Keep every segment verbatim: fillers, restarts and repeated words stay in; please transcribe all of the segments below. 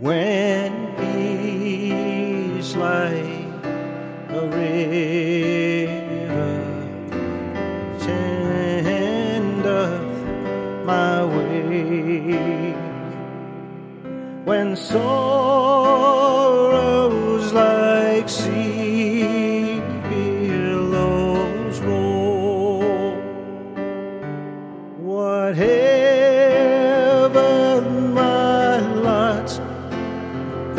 when peace like a river tendeth my way, when sorrows like sea billows roll, whatever my lot,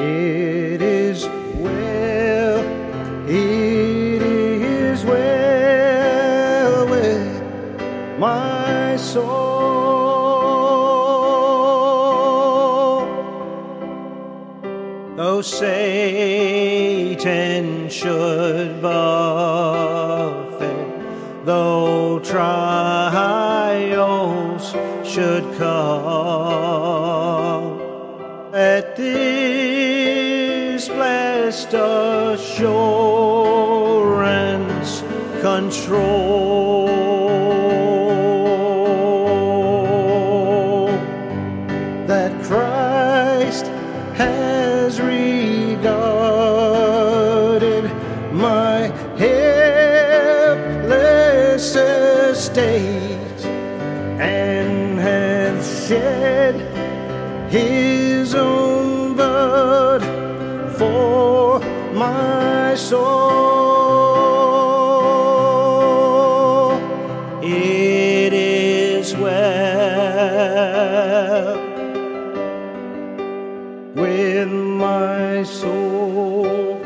It is well, it is well with my soul. Though Satan should buffet, though trials should come, at this blessed assurance control, that Christ has regarded my helpless estate, and has shed His own blood for my soul. It is well with my soul.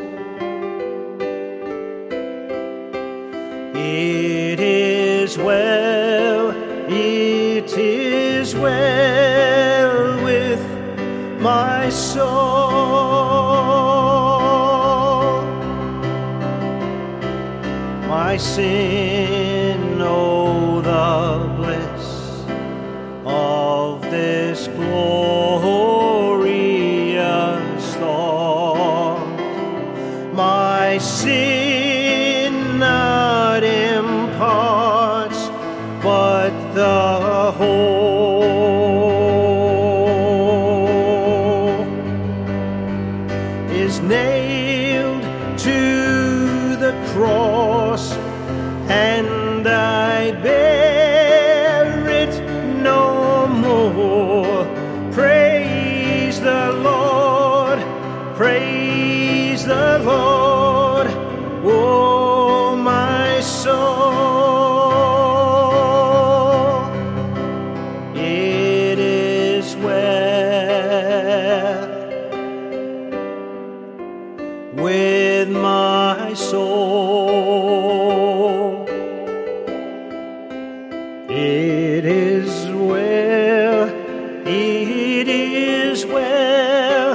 It is well, it is well my soul. My sin, oh the bliss of this glorious thought, my sin not in parts but the whole. Nailed to the cross, and I bear it no more. Praise the Lord, praise the Lord, oh my soul. It is well with my soul. It is well, it is well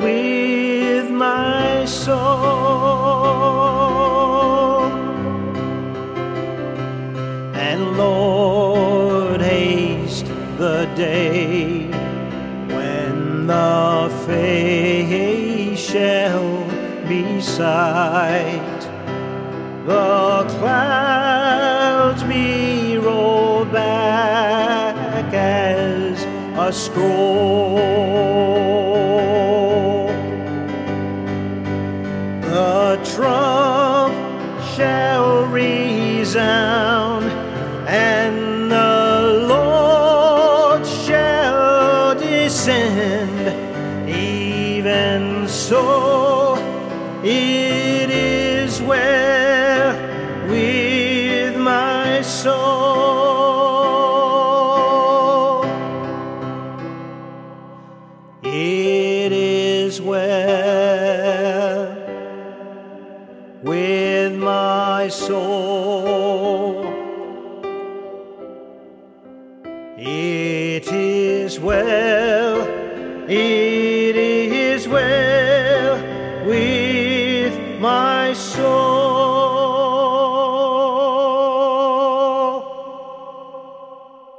with my soul. And Lord, haste the day when the face shall beside the clouds be rolled back as a scroll. The trump shall resound, and the Lord shall descend. Even so, it is well with my soul. It is well with my soul. It is well, it is my soul.